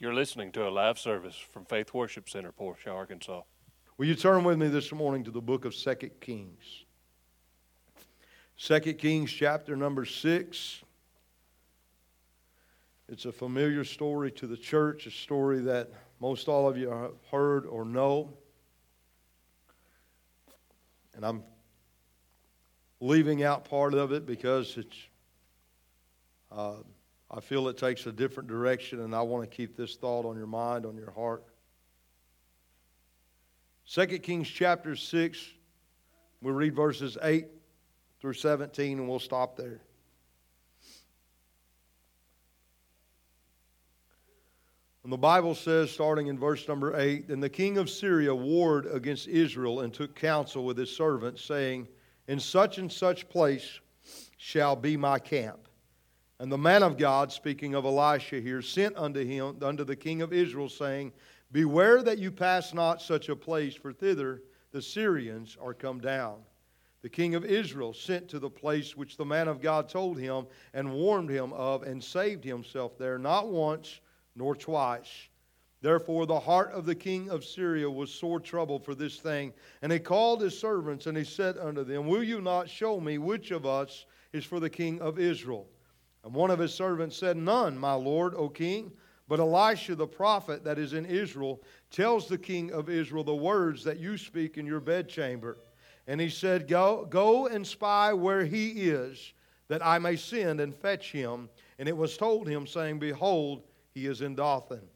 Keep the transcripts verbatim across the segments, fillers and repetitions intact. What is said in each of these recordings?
You're listening to a live service from Faith Worship Center, Portia, Arkansas. Will you turn with me this morning to the book of Second Kings? Second Kings chapter number six. It's a familiar story to the church, a story that most all of you have heard or know. And I'm leaving out part of it because it's, uh, I feel it takes a different direction, and I want to keep this thought on your mind, on your heart. Second Kings chapter six, we'll read verses eight through seventeen, and we'll stop there. And the Bible says, starting in verse number eight, "And the king of Syria warred against Israel and took counsel with his servants, saying, 'In such and such place shall be my camp.' And the man of God," speaking of Elisha here, "sent unto him, unto the king of Israel, saying, 'Beware that you pass not such a place, for thither the Syrians are come down.' The king of Israel sent to the place which the man of God told him, and warned him of, and saved himself there, not once nor twice. Therefore the heart of the king of Syria was sore troubled for this thing. And he called his servants, and he said unto them, 'Will you not show me which of us is for the king of Israel?' And one of his servants said, 'None, my lord, O king. But Elisha the prophet that is in Israel tells the king of Israel the words that you speak in your bedchamber.' And he said, Go, go and spy where he is, that I may send and fetch him.' And it was told him, saying, 'Behold, he is in Dothan.'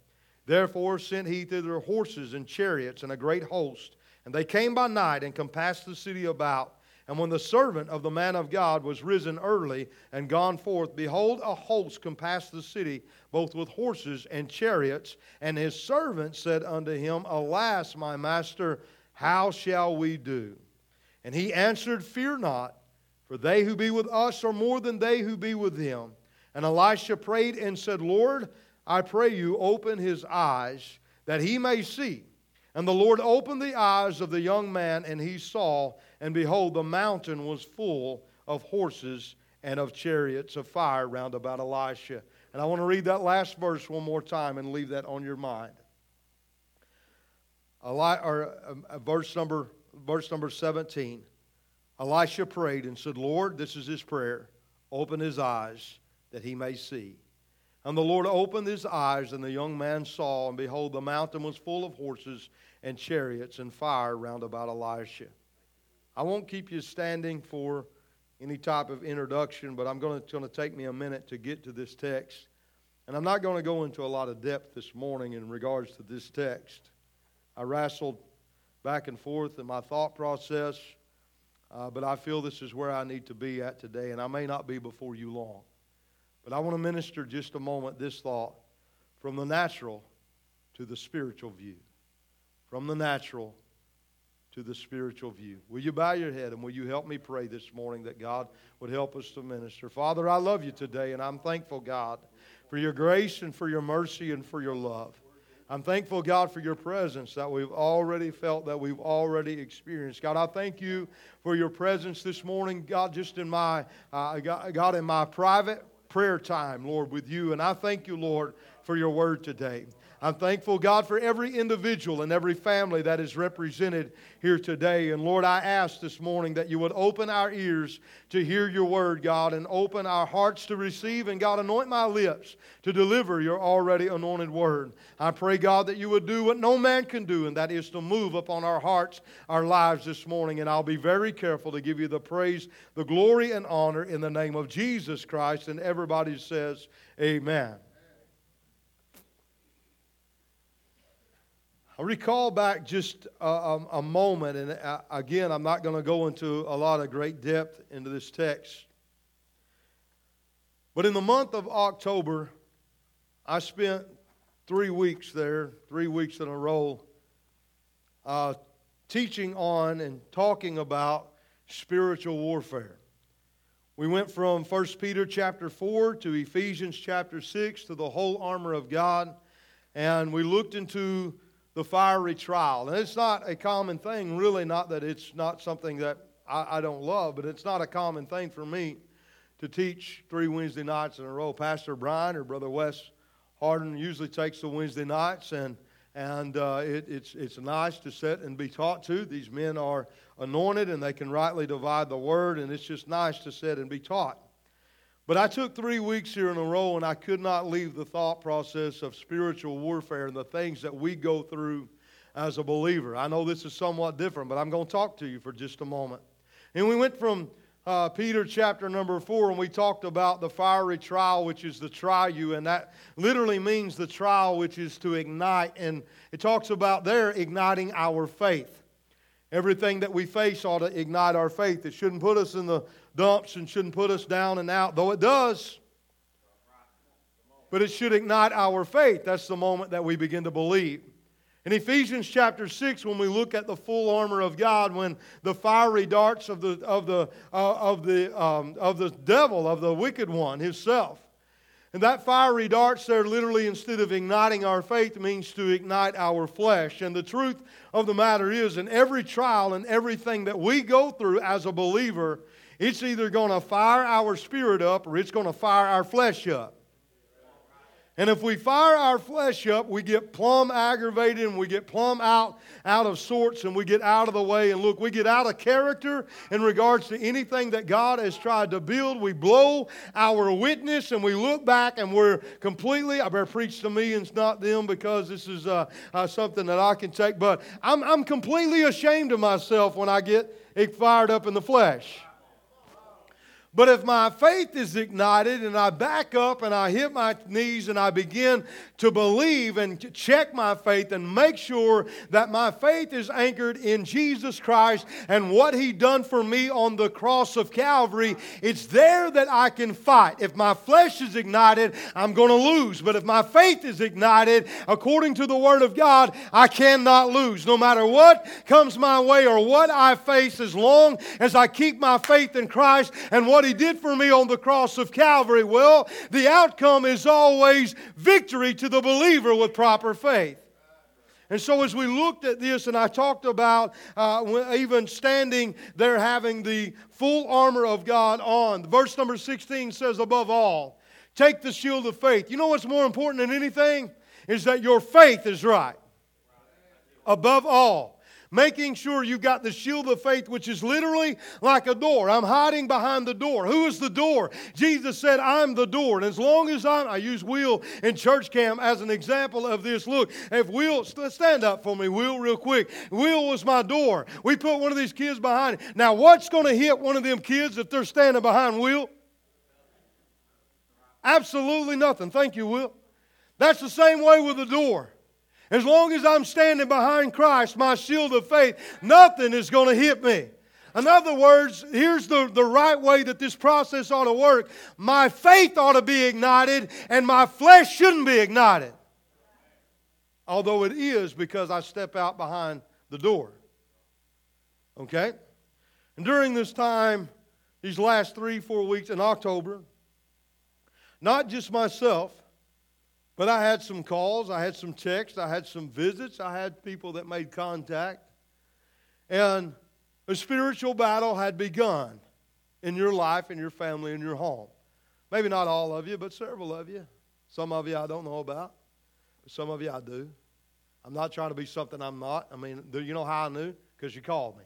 Therefore sent he thither horses and chariots and a great host. And they came by night and compassed the city about. And when the servant of the man of God was risen early and gone forth, behold, a host compassed the city, both with horses and chariots. And his servant said unto him, 'Alas, my master, how shall we do?' And he answered, 'Fear not, for they who be with us are more than they who be with them.' And Elisha prayed and said, 'Lord, I pray you, open his eyes, that he may see.' And the Lord opened the eyes of the young man, and he saw, and behold, the mountain was full of horses and of chariots of fire round about Elisha." And I want to read that last verse one more time and leave that on your mind. Eli- or, uh, verse number, verse number seventeen. Elisha prayed and said, "Lord," this is his prayer, "open his eyes that he may see." And the Lord opened his eyes, and the young man saw, and behold, the mountain was full of horses and chariots and fire round about Elisha. I won't keep you standing for any type of introduction, but I'm going to, going to take me a minute to get to this text. And I'm not going to go into a lot of depth this morning in regards to this text. I wrestled back and forth in my thought process, uh, but I feel this is where I need to be at today, and I may not be before you long. But I want to minister just a moment this thought, from the natural to the spiritual view. From the natural to the spiritual view. Will you bow your head, and will you help me pray this morning that God would help us to minister? Father, I love you today, and I'm thankful, God, for your grace and for your mercy and for your love. I'm thankful, God, for your presence that we've already felt, that we've already experienced. God, I thank you for your presence this morning, God, just in my, uh, God, in my private prayer time, Lord, with you. And I thank you, Lord, for your word today. I'm thankful, God, for every individual and every family that is represented here today. And Lord, I ask this morning that you would open our ears to hear your word, God, and open our hearts to receive. And God, anoint my lips to deliver your already anointed word. I pray, God, that you would do what no man can do, and that is to move upon our hearts, our lives this morning. And I'll be very careful to give you the praise, the glory, and honor in the name of Jesus Christ. And everybody says, amen. I recall back just a, a, a moment, and I, again, I'm not going to go into a lot of great depth into this text. But in the month of October, I spent three weeks there, three weeks in a row, uh, teaching on and talking about spiritual warfare. We went from First Peter chapter four to Ephesians chapter six to the whole armor of God, and we looked into the fiery trial. And it's not a common thing, really, not that it's not something that I, I don't love, but it's not a common thing for me to teach three Wednesday nights in a row. Pastor Brian or Brother Wes Harden usually takes the Wednesday nights, and and uh, it, it's it's nice to sit and be taught to. These men are anointed, and they can rightly divide the word, and it's just nice to sit and be taught. But I took three weeks here in a row, and I could not leave the thought process of spiritual warfare and the things that we go through as a believer. I know this is somewhat different, but I'm going to talk to you for just a moment. And we went from Uh, Peter chapter number four, and we talked about the fiery trial, which is the try you, and that literally means the trial, which is to ignite, and it talks about there igniting our faith. Everything that we face ought to ignite our faith. It shouldn't put us in the dumps and shouldn't put us down and out, though it does, but it should ignite our faith. That's the moment that we begin to believe. In Ephesians chapter six, when we look at the full armor of God, when the fiery darts of the of the uh, of the um, of the devil, of the wicked one himself, and that fiery darts there literally, instead of igniting our faith, means to ignite our flesh. And the truth of the matter is, in every trial and everything that we go through as a believer, it's either going to fire our spirit up or it's going to fire our flesh up. And if we fire our flesh up, we get plumb aggravated and we get plumb out, out of sorts, and we get out of the way. And look, we get out of character in regards to anything that God has tried to build. We blow our witness and we look back and we're completely, I better preach to me and not them, because this is uh, uh, something that I can take. But I'm, I'm completely ashamed of myself when I get fired up in the flesh. But if my faith is ignited and I back up and I hit my knees and I begin to believe and to check my faith and make sure that my faith is anchored in Jesus Christ and what He done for me on the cross of Calvary, it's there that I can fight. If my flesh is ignited, I'm going to lose. But if my faith is ignited, according to the Word of God, I cannot lose. No matter what comes my way or what I face, as long as I keep my faith in Christ and what He did for me on the cross of Calvary, well, the outcome is always victory to the believer with proper faith. And so as we looked at this, and I talked about uh, even standing there having the full armor of God on, verse number sixteen says, above all, take the shield of faith. You know what's more important than anything? Is that your faith is right. Above all. Making sure you've got the shield of faith, which is literally like a door. I'm hiding behind the door. Who is the door? Jesus said, I'm the door. And as long as I'm, I use Will in church camp as an example of this. Look, if Will, stand up for me, Will, real quick. Will was my door. We put one of these kids behind it. Now, what's going to hit one of them kids if they're standing behind Will? Absolutely nothing. Thank you, Will. That's the same way with the door. As long as I'm standing behind Christ, my shield of faith, nothing is going to hit me. In other words, here's the, the right way that this process ought to work. My faith ought to be ignited, and my flesh shouldn't be ignited. Although it is, because I step out behind the door. Okay? And during this time, these last three, four weeks in October, not just myself, but I had some calls, I had some texts, I had some visits, I had people that made contact. And a spiritual battle had begun in your life, in your family, in your home. Maybe not all of you, but several of you. Some of you I don't know about, but some of you I do. I'm not trying to be something I'm not. I mean, you know how I knew? Because you called me.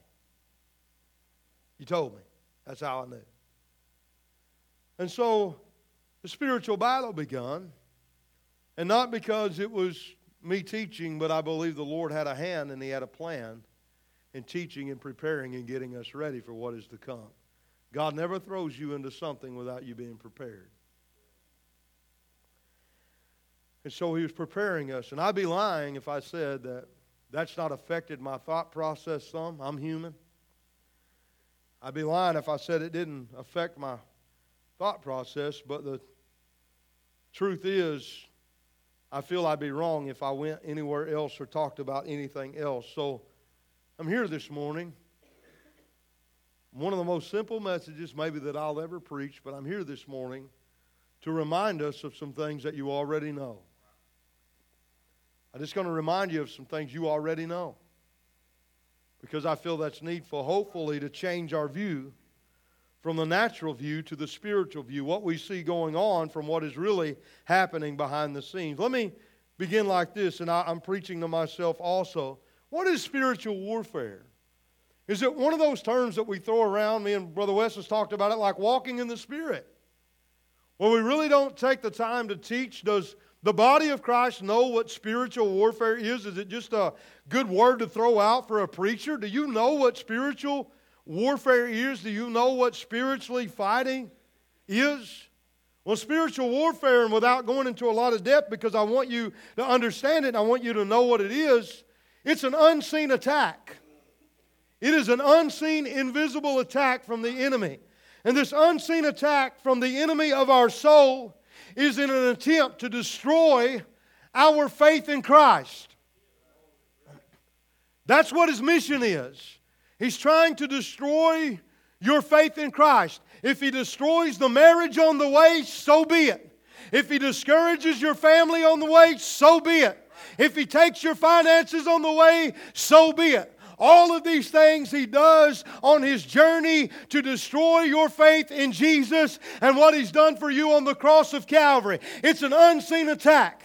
You told me. That's how I knew. And so the spiritual battle begun. And not because it was me teaching, but I believe the Lord had a hand and He had a plan in teaching and preparing and getting us ready for what is to come. God never throws you into something without you being prepared. And so He was preparing us. And I'd be lying if I said that that's not affected my thought process some. I'm human. I'd be lying if I said it didn't affect my thought process, but the truth is, I feel I'd be wrong if I went anywhere else or talked about anything else. So I'm here this morning. One of the most simple messages maybe that I'll ever preach, but I'm here this morning to remind us of some things that you already know. I'm just going to remind you of some things you already know, because I feel that's needful, hopefully, to change our view from the natural view to the spiritual view, what we see going on from what is really happening behind the scenes. Let me begin like this, and I, I'm preaching to myself also. What is spiritual warfare? Is it one of those terms that we throw around? Me and Brother Wes has talked about it, like walking in the Spirit. Well, we really don't take the time to teach. Does the body of Christ know what spiritual warfare is? Is it just a good word to throw out for a preacher? Do you know what spiritual warfare is? Do you know what spiritually fighting is? Well, spiritual warfare, and without going into a lot of depth, because I want you to understand it, I want you to know what it is, it's an unseen attack. It is an unseen, invisible attack from the enemy. And this unseen attack from the enemy of our soul is in an attempt to destroy our faith in Christ. That's what his mission is. He's trying to destroy your faith in Christ. If he destroys the marriage on the way, so be it. If he discourages your family on the way, so be it. If he takes your finances on the way, so be it. All of these things he does on his journey to destroy your faith in Jesus and what he's done for you on the cross of Calvary. It's an unseen attack.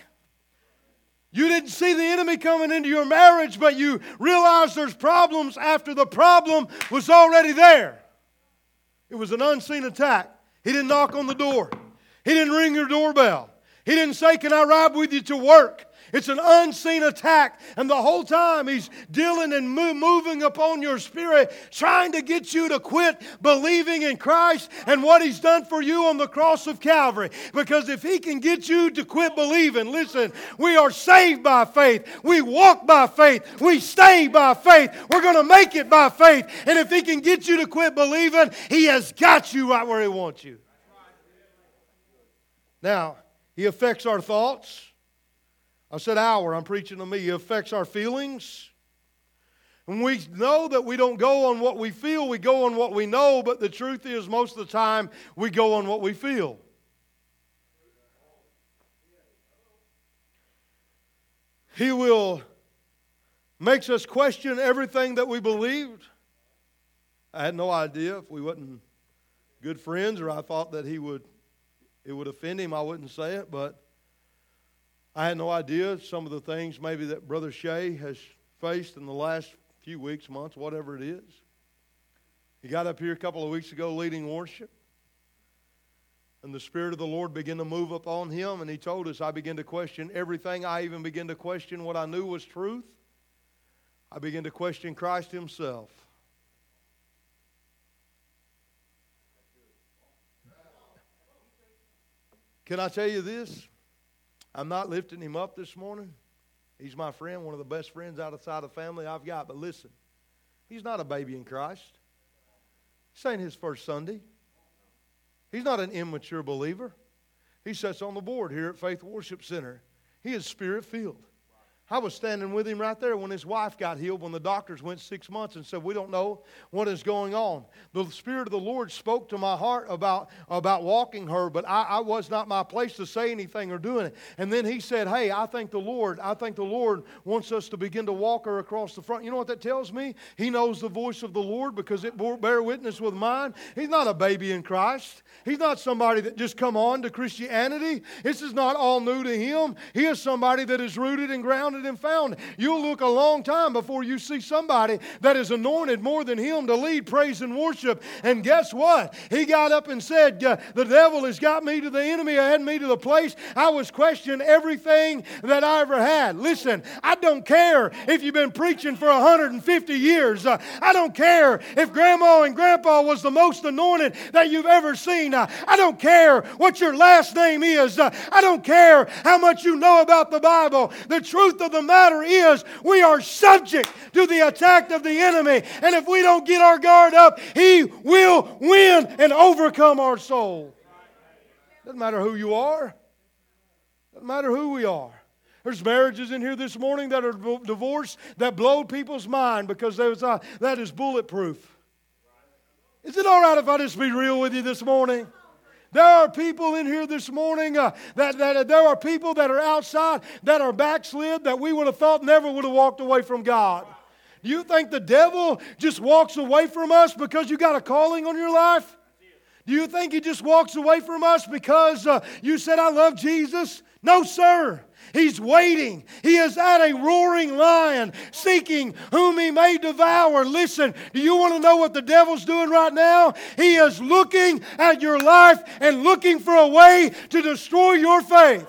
You didn't see the enemy coming into your marriage, but you realize there's problems after the problem was already there. It was an unseen attack. He didn't knock on the door. He didn't ring your doorbell. He didn't say, "Can I ride with you to work?" It's an unseen attack. And the whole time he's dealing and moving upon your spirit, trying to get you to quit believing in Christ and what he's done for you on the cross of Calvary. Because if he can get you to quit believing, listen, we are saved by faith. We walk by faith. We stay by faith. We're going to make it by faith. And if he can get you to quit believing, he has got you right where he wants you. Now, he affects our thoughts. I said our, I'm preaching to me. It affects our feelings. And we know that we don't go on what we feel, we go on what we know, but the truth is most of the time we go on what we feel. He will, makes us question everything that we believed. I had no idea if we wasn't good friends or I thought that he would, it would offend him, I wouldn't say it, but I had no idea some of the things maybe that Brother Shea has faced in the last few weeks, months, whatever it is. He got up here a couple of weeks ago leading worship, and the Spirit of the Lord began to move upon him, and he told us, I began to question everything. I even began to question what I knew was truth. I began to question Christ himself. Can I tell you this? I'm not lifting him up this morning. He's my friend, one of the best friends outside of family I've got. But listen, he's not a baby in Christ. This ain't his first Sunday. He's not an immature believer. He sits on the board here at Faith Worship Center. He is Spirit-filled. I was standing with him right there when his wife got healed, when the doctors went six months and said, we don't know what is going on. The Spirit of the Lord spoke to my heart about, about walking her, but I, I was not my place to say anything or doing it. And then he said, hey, I thank the Lord. I think the Lord wants us to begin to walk her across the front. You know what that tells me? He knows the voice of the Lord because it bore, bear witness with mine. He's not a baby in Christ. He's not somebody that just come on to Christianity. This is not all new to him. He is somebody that is rooted and grounded and found. You'll look a long time before you see somebody that is anointed more than him to lead praise and worship. And guess what? He got up and said, the devil has got me to the enemy. I had me to the place. I was questioning everything that I ever had. Listen, I don't care if you've been preaching for one hundred fifty years. I don't care if grandma and grandpa was the most anointed that you've ever seen. I don't care what your last name is. I don't care how much you know about the Bible. The truth of the matter is we are subject to the attack of the enemy, and if we don't get our guard up, he will win and overcome our soul. Doesn't matter who you are. Doesn't matter who we are. There's marriages in here this morning that are divorced that blow people's mind because there's a, that is bulletproof. Is it all right if I just be real with you this morning? There are people in here this morning uh, that, that uh, there are people that are outside that are backslid that we would have thought never would have walked away from God. Do you think the devil just walks away from us because you got a calling on your life? Do you think He just walks away from us because uh, you said, I love Jesus? No, sir. He's waiting. He is at a roaring lion, seeking whom he may devour. Listen, do you want to know what the devil's doing right now? He is looking at your life and looking for a way to destroy your faith.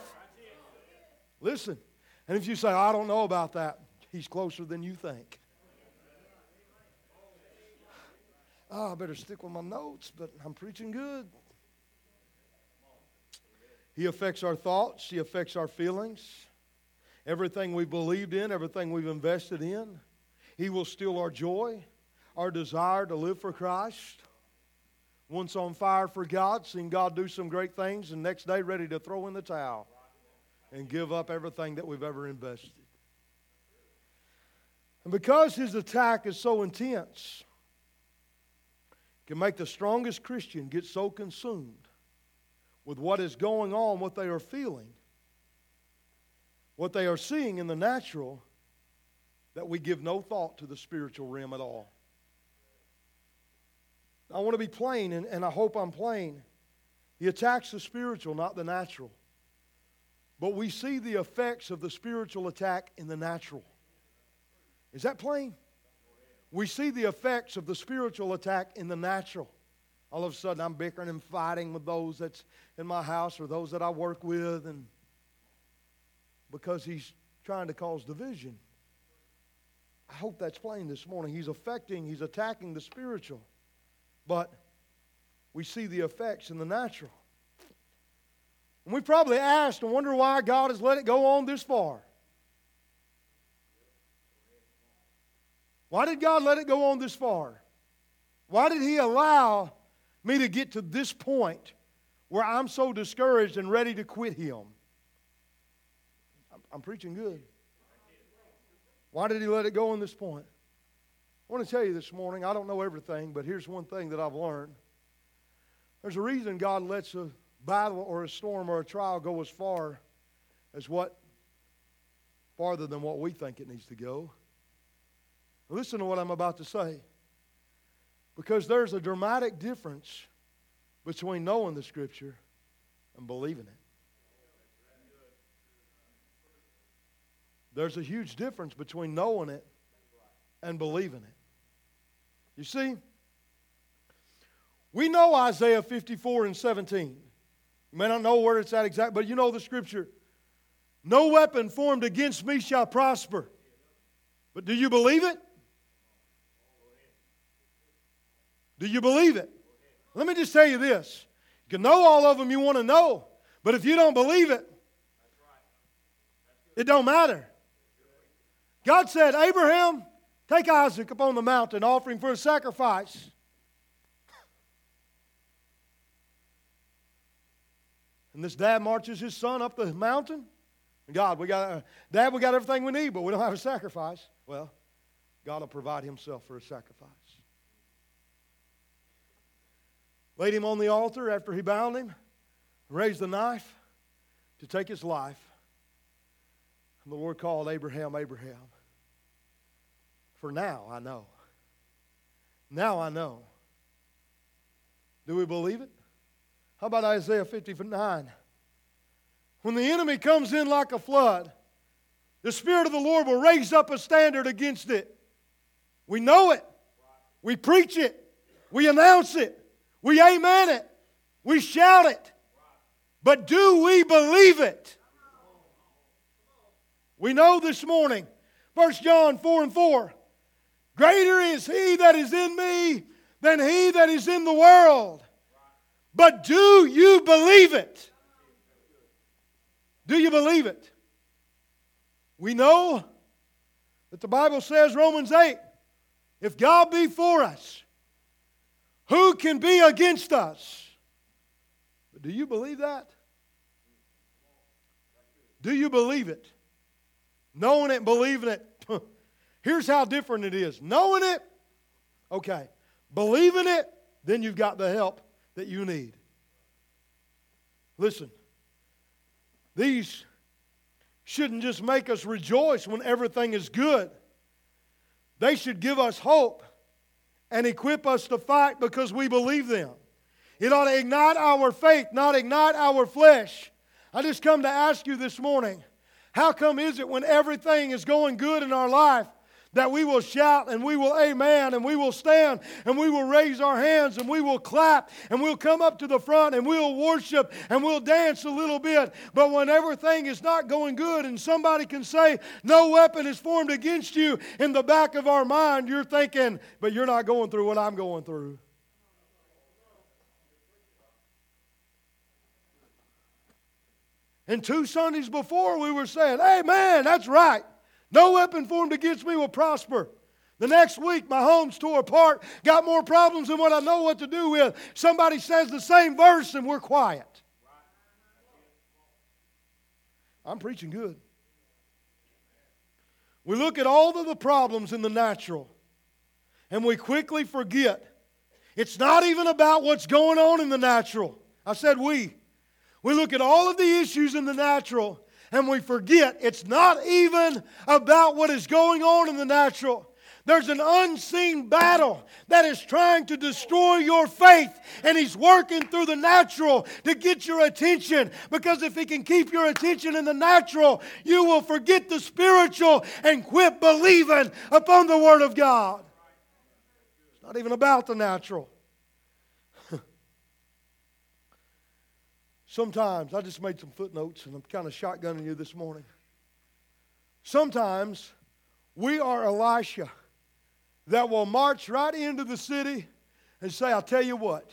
Listen, and if you say, I don't know about that, he's closer than you think. Oh, I better stick with my notes, but I'm preaching good. He affects our thoughts. He affects our feelings. Everything we believed in, everything we've invested in. He will steal our joy, our desire to live for Christ. Once on fire for God, seen God do some great things, and next day ready to throw in the towel and give up everything that we've ever invested. And because his attack is so intense, it can make the strongest Christian get so consumed with what is going on, what they are feeling, what they are seeing in the natural, that we give no thought to the spiritual realm at all. I want to be plain, and, and I hope I'm plain. He attacks the spiritual, not the natural. But we see the effects of the spiritual attack in the natural. Is that plain? We see the effects of the spiritual attack in the natural. All of a sudden, I'm bickering and fighting with those that's in my house or those that I work with, and because he's trying to cause division. I hope that's plain this morning. He's affecting, he's attacking the spiritual, but we see the effects in the natural. And we probably asked and wonder why God has let it go on this far. Why did God let it go on this far? Why did He allow me to get to this point where I'm so discouraged and ready to quit Him? I'm, I'm preaching good. Why did He let it go on this point? I want to tell you this morning, I don't know everything, but here's one thing that I've learned. There's a reason God lets a battle or a storm or a trial go as far as what, farther than what we think it needs to go. Listen to what I'm about to say. Because there's a dramatic difference between knowing the Scripture and believing it. There's a huge difference between knowing it and believing it. You see, we know Isaiah fifty-four and seventeen. You may not know where it's at exactly, but you know the Scripture. No weapon formed against me shall prosper. But do you believe it? Do you believe it? Let me just tell you this. You can know all of them you want to know, but if you don't believe it, it don't matter. God said, Abraham, take Isaac up on the mountain, offer him for a sacrifice. And this dad marches his son up the mountain. And God, we got, uh, Dad, we got everything we need, but we don't have a sacrifice. Well, God will provide Himself for a sacrifice. Laid him on the altar after he bound him, raised the knife to take his life. And the Lord called Abraham, Abraham. For now I know. Now I know. Do we believe it? How about Isaiah fifty-nine? When the enemy comes in like a flood, the Spirit of the Lord will raise up a standard against it. We know it. We preach it. We announce it. We amen it. We shout it. But do we believe it? We know this morning, First John four and four, greater is He that is in me than he that is in the world. But do you believe it? Do you believe it? We know that the Bible says, Romans eight, if God be for us, who can be against us? But do you believe that? Do you believe it? Knowing it and believing it. Here's how different it is. Knowing it, okay. Believing it, then you've got the help that you need. Listen, these shouldn't just make us rejoice when everything is good. They should give us hope and equip us to fight because we believe them. It ought to ignite our faith, not ignite our flesh. I just come to ask you this morning, how come is it when everything is going good in our life that we will shout and we will amen and we will stand and we will raise our hands and we will clap and we'll come up to the front and we'll worship and we'll dance a little bit. But when everything is not going good and somebody can say, no weapon is formed against you, in the back of our mind you're thinking, but you're not going through what I'm going through. And two Sundays before we were saying, amen, that's right. No weapon formed against me will prosper. The next week, my home's tore apart, got more problems than what I know what to do with. Somebody says the same verse and we're quiet. I'm preaching good. We look at all of the problems in the natural and we quickly forget. It's not even about what's going on in the natural. I said we. We look at all of the issues in the natural and we forget it's not even about what is going on in the natural. There's an unseen battle that is trying to destroy your faith, and he's working through the natural to get your attention, because if he can keep your attention in the natural, you will forget the spiritual and quit believing upon the Word of God. It's not even about the natural. Sometimes, I just made some footnotes and I'm kind of shotgunning you this morning. Sometimes we are Elisha that will march right into the city and say, I'll tell you what,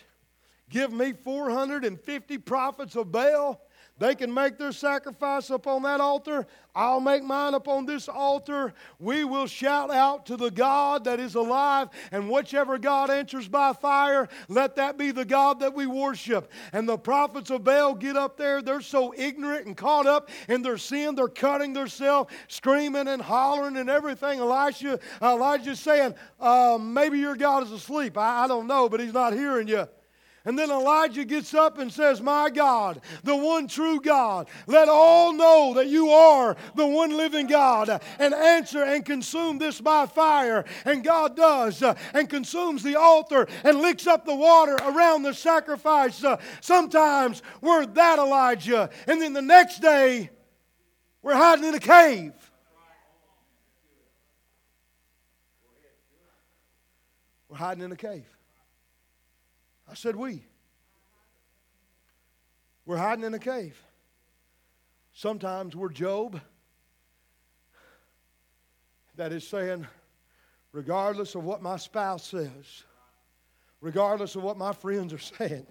give me four hundred fifty prophets of Baal. They can make their sacrifice up on that altar. I'll make mine up on this altar. We will shout out to the God that is alive, and whichever God answers by fire, let that be the God that we worship. And the prophets of Baal get up there. They're so ignorant and caught up in their sin. They're cutting themselves, screaming and hollering and everything. Elisha, Elijah's saying, uh, maybe your God is asleep. I, I don't know, but he's not hearing you. And then Elijah gets up and says, my God, the one true God, let all know that you are the one living God, and answer and consume this by fire. And God does, and consumes the altar and licks up the water around the sacrifice. Sometimes we're that Elijah. And then the next day, we're hiding in a cave. We're hiding in a cave. I said we. We're hiding in a cave. Sometimes we're Job that is saying, regardless of what my spouse says, regardless of what my friends are saying,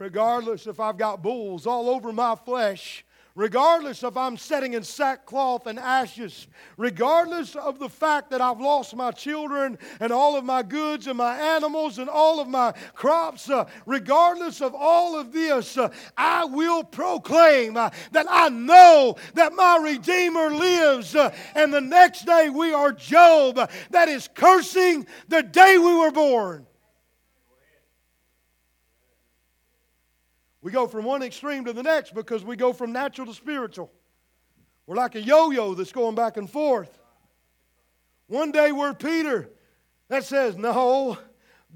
regardless if I've got bulls all over my flesh, regardless if I'm sitting in sackcloth and ashes, regardless of the fact that I've lost my children and all of my goods and my animals and all of my crops, uh, regardless of all of this, uh, I will proclaim uh, that I know that my Redeemer lives. Uh, and the next day we are Job uh, that is cursing the day we were born. We go from one extreme to the next because we go from natural to spiritual. We're like a yo-yo that's going back and forth. One day we're Peter that says, no,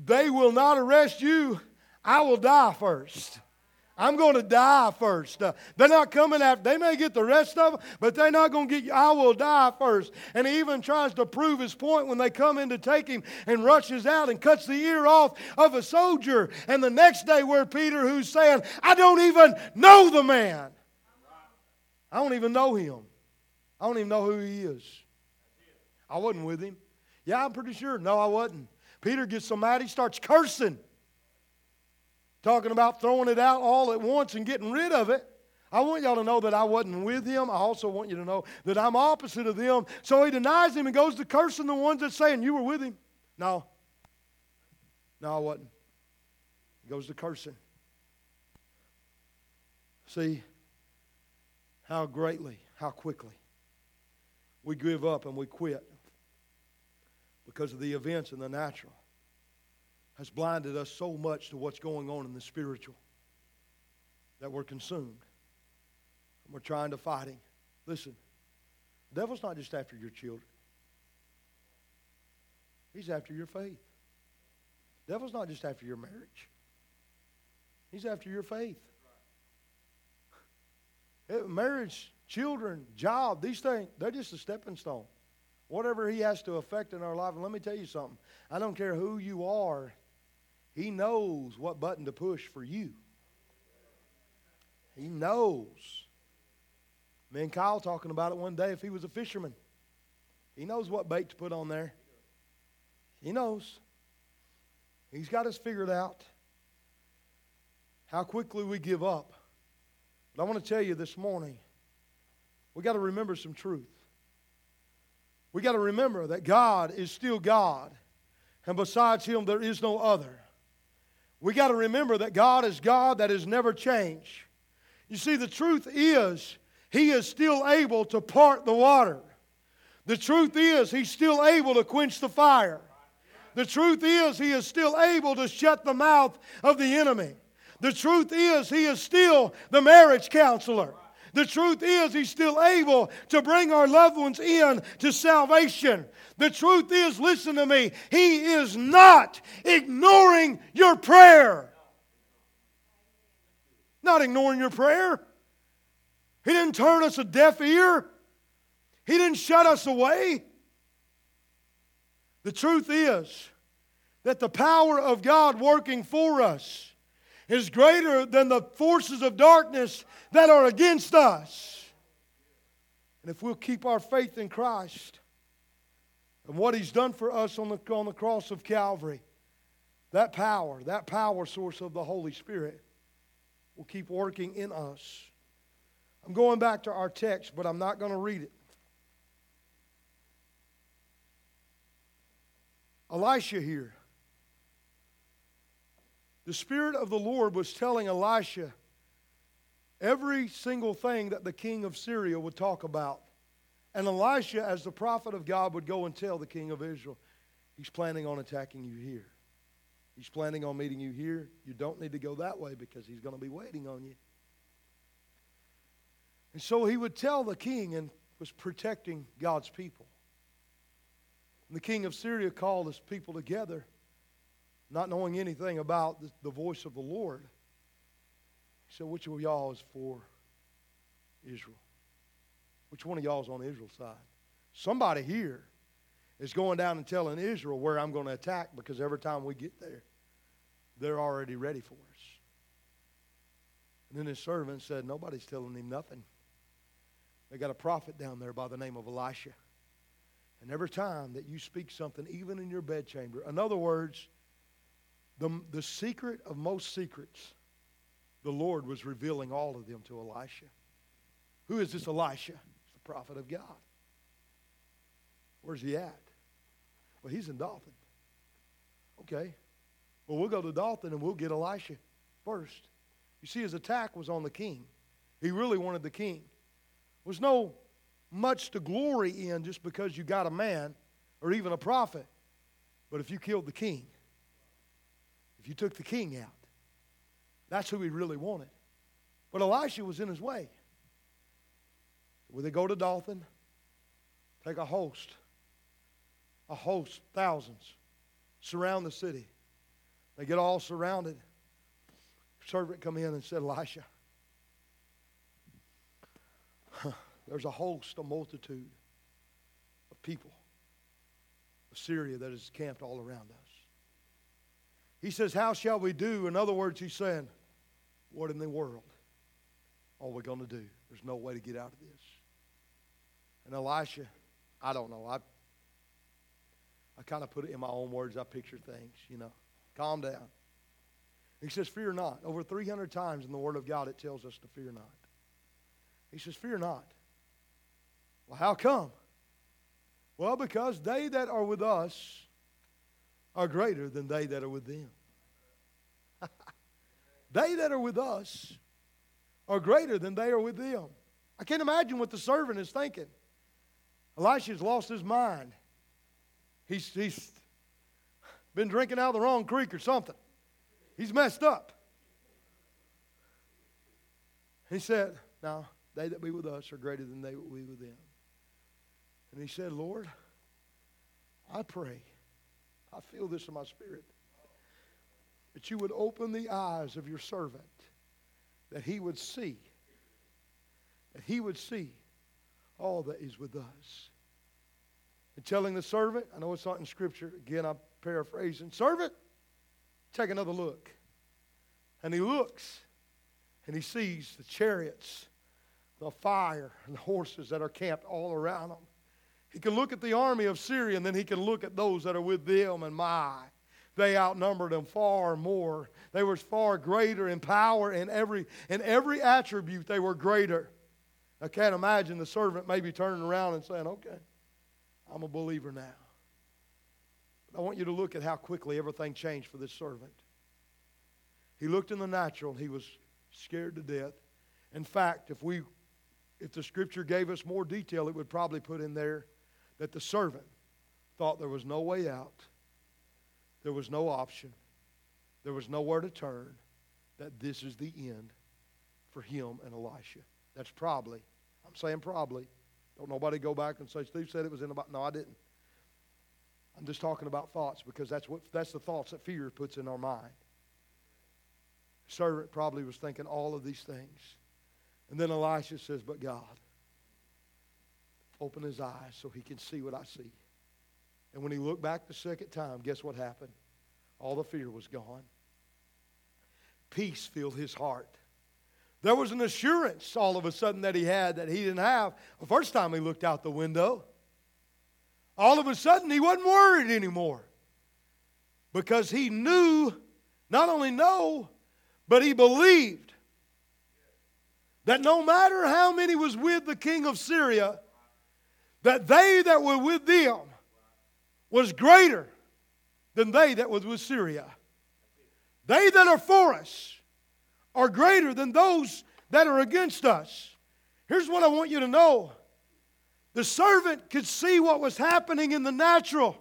they will not arrest you. I will die first. I'm going to die first. Uh, they're not coming after. They may get the rest of them, but they're not going to get you. I will die first. And he even tries to prove his point when they come in to take him and rushes out and cuts the ear off of a soldier. And the next day we're Peter who's saying, I don't even know the man. I don't even know him. I don't even know who he is. I wasn't with him. Yeah, I'm pretty sure. No, I wasn't. Peter gets so mad he starts cursing. Talking about throwing it out all at once and getting rid of it. I want y'all to know that I wasn't with him. I also want you to know that I'm opposite of them. So he denies him and goes to cursing the ones that saying, you were with him. No. No, I wasn't. He goes to cursing. See how greatly, how quickly we give up and we quit because of the events in the natural has blinded us so much to what's going on in the spiritual that we're consumed. And we're trying to fight him. Listen, the devil's not just after your children. He's after your faith. The devil's not just after your marriage. He's after your faith. It, marriage, children, job, these things, they're just a stepping stone. Whatever he has to affect in our life. And let me tell you something. I don't care who you are. He knows what button to push for you. He knows. Me and Kyle talking about it one day, if he was a fisherman. He knows what bait to put on there. He knows. He's got us figured out. How quickly we give up. But I want to tell you this morning, we got to remember some truth. We got to remember that God is still God, and besides Him there is no other. We got to remember that God is God, that has never changed. You see, the truth is, He is still able to part the water. The truth is, He's still able to quench the fire. The truth is, He is still able to shut the mouth of the enemy. The truth is, He is still the marriage counselor. The truth is, He's still able to bring our loved ones in to salvation. The truth is, listen to me, He is not ignoring your prayer. Not ignoring your prayer. He didn't turn us a deaf ear. He didn't shut us away. The truth is that the power of God working for us is greater than the forces of darkness that are against us. And if we'll keep our faith in Christ and what He's done for us on the, on the cross of Calvary, that power, that power source of the Holy Spirit will keep working in us. I'm going back to our text, but I'm not going to read it. Elisha here. The Spirit of the Lord was telling Elisha every single thing that the king of Syria would talk about. And Elisha, as the prophet of God, would go and tell the king of Israel, he's planning on attacking you here. He's planning on meeting you here. You don't need to go that way because he's going to be waiting on you. And so he would tell the king and was protecting God's people. And the king of Syria called his people together, not knowing anything about the voice of the Lord. He said, which of y'all is for Israel? Which one of y'all is on Israel's side? Somebody here is going down and telling Israel where I'm going to attack, because every time we get there, they're already ready for us. And then his servant said, nobody's telling him nothing. They got a prophet down there by the name of Elisha. And every time that you speak something, even in your bedchamber, in other words, The, the secret of most secrets, the Lord was revealing all of them to Elisha. Who is this Elisha? It's the prophet of God. Where's he at? Well, he's in Dothan. Okay. Well, we'll go to Dothan and we'll get Elisha first. You see, his attack was on the king. He really wanted the king. There's no much to glory in just because you got a man or even a prophet. But if you killed the king, if you took the king out, that's who he really wanted. But Elisha was in his way. Well, they go to Dothan, take a host, a host, thousands, surround the city. They get all surrounded. Servant come in and said, Elisha, there's a host, a multitude of people of Syria that is camped all around us. He says, how shall we do? In other words, he's saying, what in the world are we going to do? There's no way to get out of this. And Elisha, I don't know. I I kind of put it in my own words. I picture things, you know. Calm down. He says, fear not. Over three hundred times in the Word of God, it tells us to fear not. He says, fear not. Well, how come? Well, because they that are with us are greater than they that are with them. They that are with us are greater than they are with them. I can't imagine what the servant is thinking. Elisha's lost his mind. He's, he's been drinking out of the wrong creek or something. He's messed up. He said, now, they that be with us are greater than they that be with them. And he said, Lord, I pray. I feel this in my spirit. that you would open the eyes of your servant, that he would see, that he would see all that is with us. And telling the servant, I know it's not in Scripture, again I'm paraphrasing, servant, take another look. And he looks, and he sees the chariots, the fire, and the horses that are camped all around him. He can look at the army of Syria, and then he can look at those that are with them, and my, they outnumbered them far more. They were far greater in power, in every, in every attribute they were greater. I can't imagine the servant maybe turning around and saying, okay, I'm a believer now. But I want you to look at how quickly everything changed for this servant. He looked in the natural, and he was scared to death. In fact, if we, if the Scripture gave us more detail, it would probably put in there that the servant thought there was no way out, there was no option, there was nowhere to turn, that this is the end for him and Elisha. That's probably, I'm saying probably, don't nobody go back and say, Steve said it was in about, no, I didn't. I'm just talking about thoughts, because that's what that's the thoughts that fear puts in our mind. The servant probably was thinking all of these things. And then Elisha says, but God, open his eyes so he can see what I see. And when he looked back the second time, guess what happened? All the fear was gone. Peace filled his heart. There was an assurance all of a sudden that he had that he didn't have the first time he looked out the window. All of a sudden, he wasn't worried anymore, because he knew, not only know, but he believed that no matter how many was with the king of Syria, that they that were with them was greater than they that was with Syria. They that are for us are greater than those that are against us. Here's what I want you to know. The servant could see what was happening in the natural,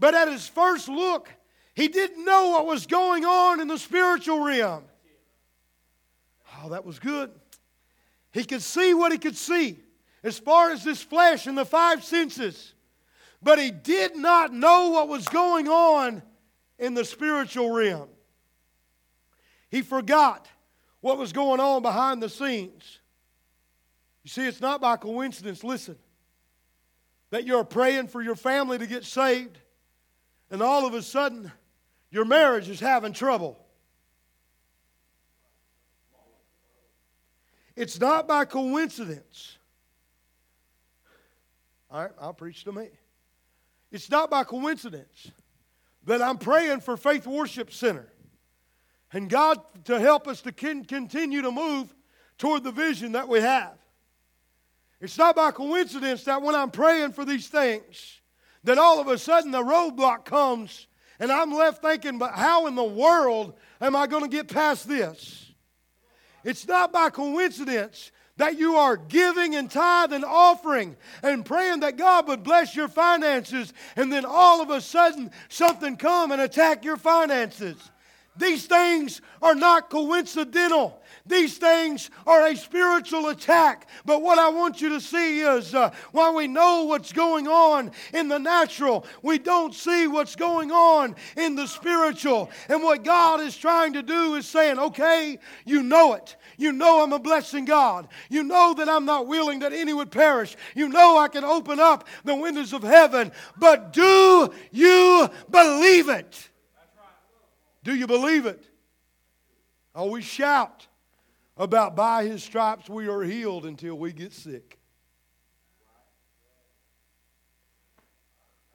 but at his first look, he didn't know what was going on in the spiritual realm. Oh, that was good. He could see what he could see as far as this flesh and the five senses. But he did not know what was going on in the spiritual realm. He forgot what was going on behind the scenes. You see, it's not by coincidence, listen, that you're praying for your family to get saved, and all of a sudden your marriage is having trouble. It's not by coincidence. All right, I'll preach to me. It's not by coincidence that I'm praying for Faith Worship Center and God to help us to continue to move toward the vision that we have. It's not by coincidence that when I'm praying for these things, that all of a sudden the roadblock comes and I'm left thinking, but how in the world am I going to get past this? It's not by coincidence that you are giving and tithe and offering and praying that God would bless your finances, and then all of a sudden something come and attack your finances. These things are not coincidental. These things are a spiritual attack. But what I want you to see is uh, while we know what's going on in the natural, we don't see what's going on in the spiritual. And what God is trying to do is saying, okay, you know it. You know I'm a blessing God. You know that I'm not willing that any would perish. You know I can open up the windows of heaven. But do you believe it? Do you believe it? Oh, we shout about by His stripes we are healed until we get sick.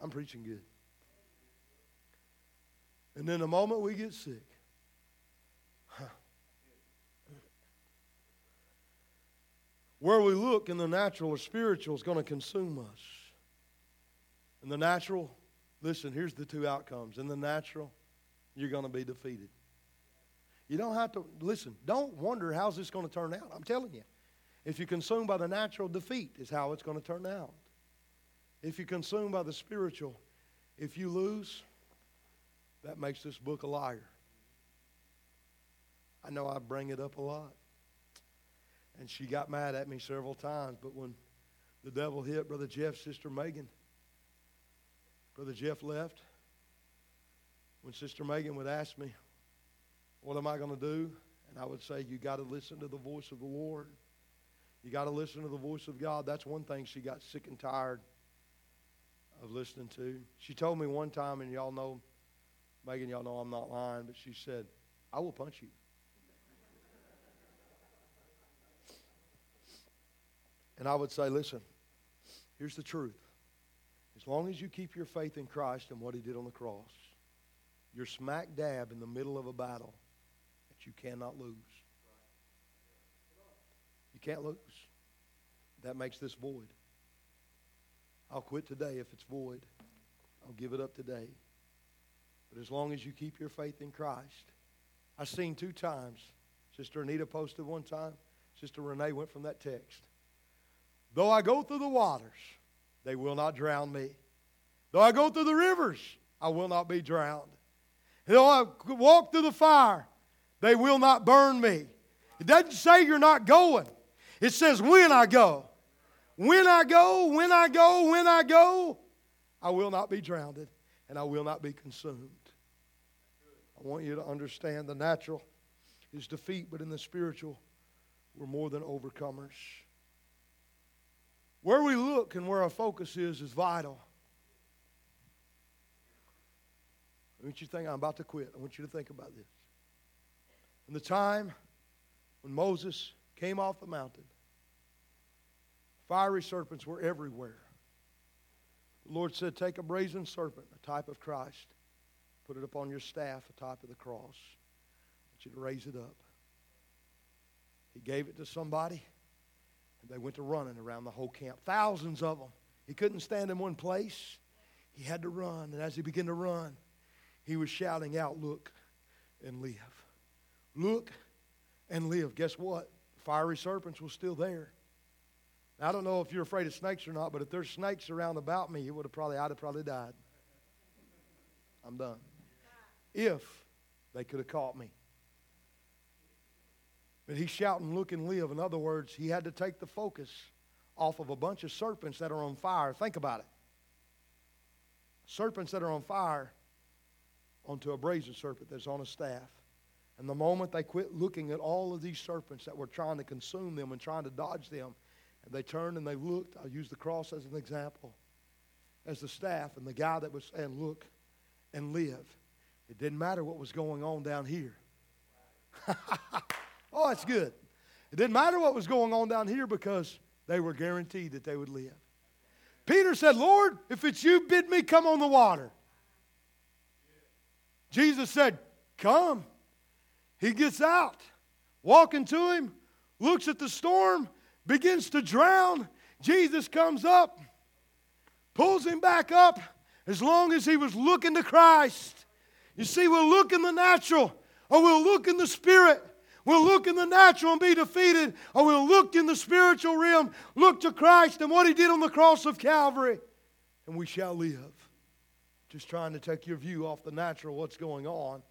I'm preaching good. And then the moment we get sick, huh, where we look in the natural or spiritual is going to consume us. In the natural, listen, here's the two outcomes. In the natural, you're going to be defeated. You don't have to, listen, don't wonder how's this going to turn out. I'm telling you, if you're consumed by the natural, defeat is how it's going to turn out. If you're consumed by the spiritual, if you lose, that makes this book a liar. I know I bring it up a lot. And she got mad at me several times, but when the devil hit Brother Jeff, Sister Megan, Brother Jeff left. When Sister Megan would ask me, what am I going to do? And I would say, you got to listen to the voice of the Lord. You got to listen to the voice of God. That's one thing she got sick and tired of listening to. She told me one time, and y'all know, Megan, y'all know I'm not lying, but she said, I will punch you. And I would say, listen, here's the truth. As long as you keep your faith in Christ and what he did on the cross, you're smack dab in the middle of a battle that you cannot lose. You can't lose. That makes this void. I'll quit today if it's void. I'll give it up today. But as long as you keep your faith in Christ, I've seen two times. Sister Anita posted one time. Sister Renee went from that text. Though I go through the waters, they will not drown me. Though I go through the rivers, I will not be drowned. Though I walk through the fire, they will not burn me. It doesn't say you're not going. It says when I go. When I go, when I go, when I go, I will not be drowned and I will not be consumed. I want you to understand the natural is defeat, but in the spiritual, we're more than overcomers. Where we look and where our focus is is vital. I want you to think, I'm about to quit. I want you to think about this. From the time when Moses came off the mountain, fiery serpents were everywhere. The Lord said, take a brazen serpent, a type of Christ, put it upon your staff, a type of the cross. I want you to raise it up. He gave it to somebody. They went to running around the whole camp. Thousands of them. He couldn't stand in one place. He had to run. And as he began to run, he was shouting out, look and live. Look and live. Guess what? The fiery serpents were still there. Now, I don't know if you're afraid of snakes or not, but if there's snakes around about me, it would have probably, I'd have probably died. I'm done. If they could have caught me. But he's shouting, look and live. In other words, he had to take the focus off of a bunch of serpents that are on fire. Think about it. Serpents that are on fire onto a brazen serpent that's on a staff. And the moment they quit looking at all of these serpents that were trying to consume them and trying to dodge them, and they turned and they looked. I'll use the cross as an example. As the staff and the guy that was saying, look and live. It didn't matter what was going on down here. Oh, that's good. It didn't matter what was going on down here because they were guaranteed that they would live. Peter said, Lord, if it's you, bid me come on the water. Jesus said, come. He gets out, walking to him, looks at the storm, begins to drown. Jesus comes up, pulls him back up as long as he was looking to Christ. You see, we'll look in the natural or we'll look in the spirit. We'll look in the natural and be defeated, or we'll look in the spiritual realm, look to Christ and what he did on the cross of Calvary, and we shall live. Just trying to take your view off the natural, what's going on,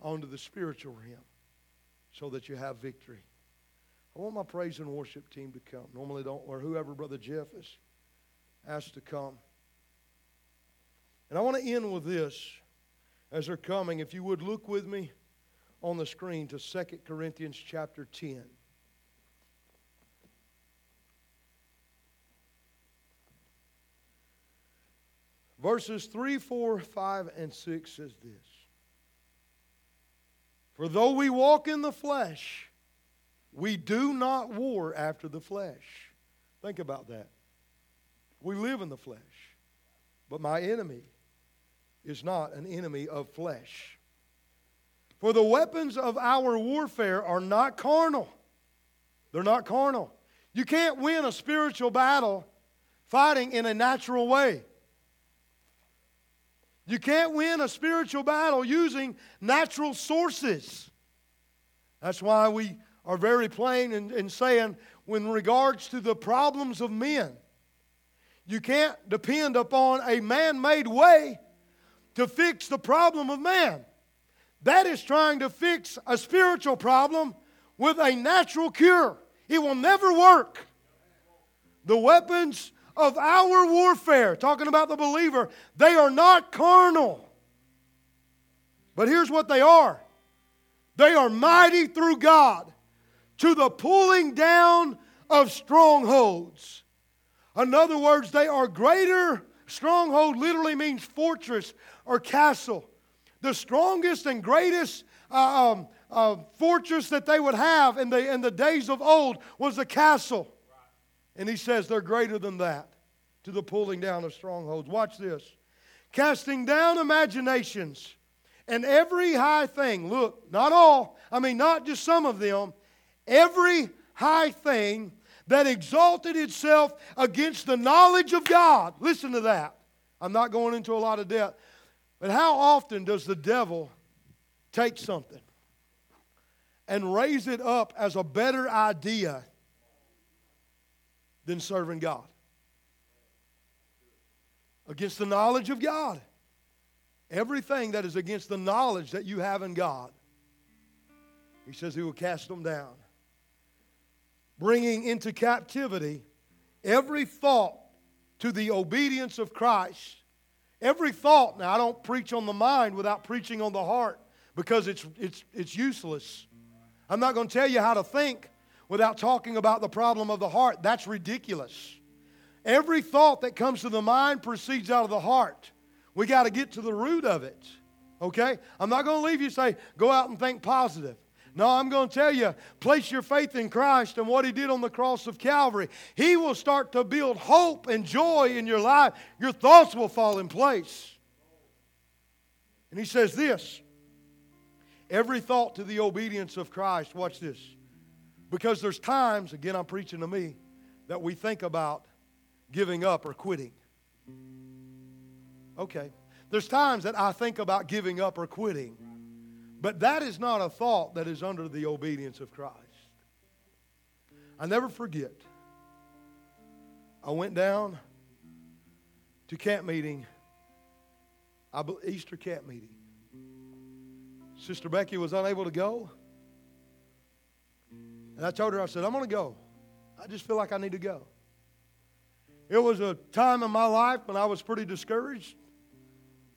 onto the spiritual realm so that you have victory. I want my praise and worship team to come. Normally don't, or whoever Brother Jeff is asked to come. And I want to end with this as they're coming. If you would look with me on the screen to Second Corinthians chapter ten. Verses three, four, five, and six says this. For though we walk in the flesh, we do not war after the flesh. Think about that. We live in the flesh, but my enemy is not an enemy of flesh. For the weapons of our warfare are not carnal. They're not carnal. You can't win a spiritual battle fighting in a natural way. You can't win a spiritual battle using natural sources. That's why we are very plain in, in saying, in regards to the problems of men, you can't depend upon a man-made way to fix the problem of man. That is trying to fix a spiritual problem with a natural cure. It will never work. The weapons of our warfare, talking about the believer, they are not carnal. But here's what they are. They are mighty through God to the pulling down of strongholds. In other words, they are greater. Stronghold literally means fortress or castle. The strongest and greatest uh, um, uh, fortress that they would have in the, in the days of old was a castle. And he says they're greater than that, to the pulling down of strongholds. Watch this. Casting down imaginations and every high thing. Look, not all. I mean, not just some of them. Every high thing that exalted itself against the knowledge of God. Listen to that. I'm not going into a lot of depth. But how often does the devil take something and raise it up as a better idea than serving God? Against the knowledge of God. Everything that is against the knowledge that you have in God, he says he will cast them down. Bringing into captivity every thought to the obedience of Christ. Every thought. Now, I don't preach on the mind without preaching on the heart, because it's, it's, it's useless. I'm not going to tell you how to think without talking about the problem of the heart. That's ridiculous. Every thought that comes to the mind proceeds out of the heart. We got to get to the root of it, okay? I'm not going to leave you say, go out and think positive. No, I'm going to tell you, place your faith in Christ and what He did on the cross of Calvary. He will start to build hope and joy in your life. Your thoughts will fall in place. And he says this, every thought to the obedience of Christ. Watch this. Because there's times, again, I'm preaching to me, that we think about giving up or quitting. Okay. There's times that I think about giving up or quitting. But that is not a thought that is under the obedience of Christ. I never forget. I went down to camp meeting, Easter camp meeting. Sister Becky was unable to go. And I told her, I said, I'm going to go. I just feel like I need to go. It was a time in my life when I was pretty discouraged,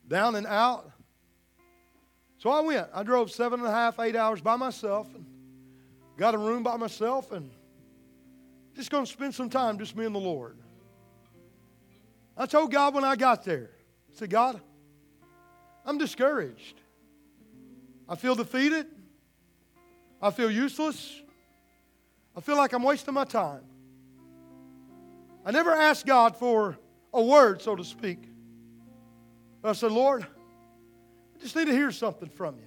down and out. So I went. I drove seven and a half, eight hours by myself, and got a room by myself, and just going to spend some time, just me and the Lord. I told God when I got there, I said, God, I'm discouraged. I feel defeated. I feel useless. I feel like I'm wasting my time. I never asked God for a word, so to speak. But I said, Lord, I just need to hear something from you.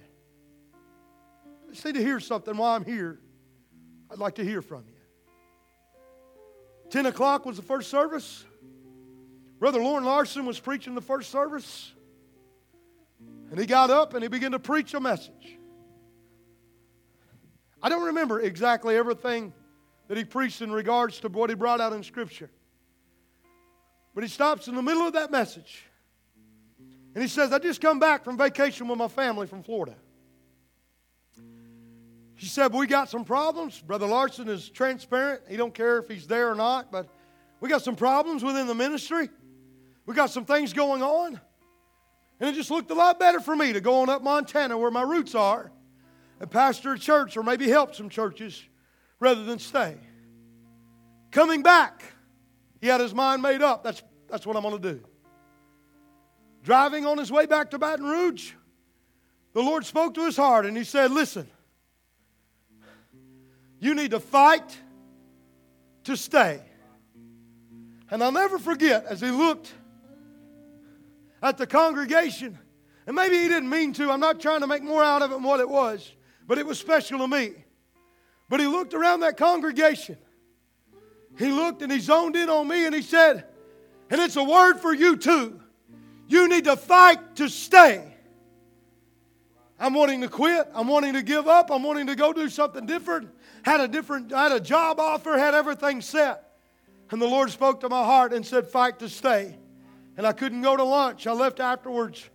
I just need to hear something while I'm here. I'd like to hear from you. Ten o'clock was the first service. Brother Loren Larson was preaching the first service. And he got up and he began to preach a message. I don't remember exactly everything that he preached in regards to what he brought out in Scripture. But he stops in the middle of that message. And he says, I just come back from vacation with my family from Florida. He said, we got some problems. Brother Larson is transparent. He don't care if he's there or not. But we got some problems within the ministry. We got some things going on. And it just looked a lot better for me to go on up Montana where my roots are and pastor a church or maybe help some churches, rather than stay. Coming back, he had his mind made up. That's, that's what I'm going to do. Driving on his way back to Baton Rouge, the Lord spoke to his heart and he said, listen, you need to fight to stay. And I'll never forget, as he looked at the congregation, and maybe he didn't mean to. I'm not trying to make more out of it than what it was, but it was special to me. But he looked around that congregation. He looked and he zoned in on me and he said, and it's a word for you too. You need to fight to stay. I'm wanting to quit. I'm wanting to give up. I'm wanting to go do something different. Had a different, had a job offer, had everything set. And the Lord spoke to my heart and said, fight to stay. And I couldn't go to lunch. I left afterwards.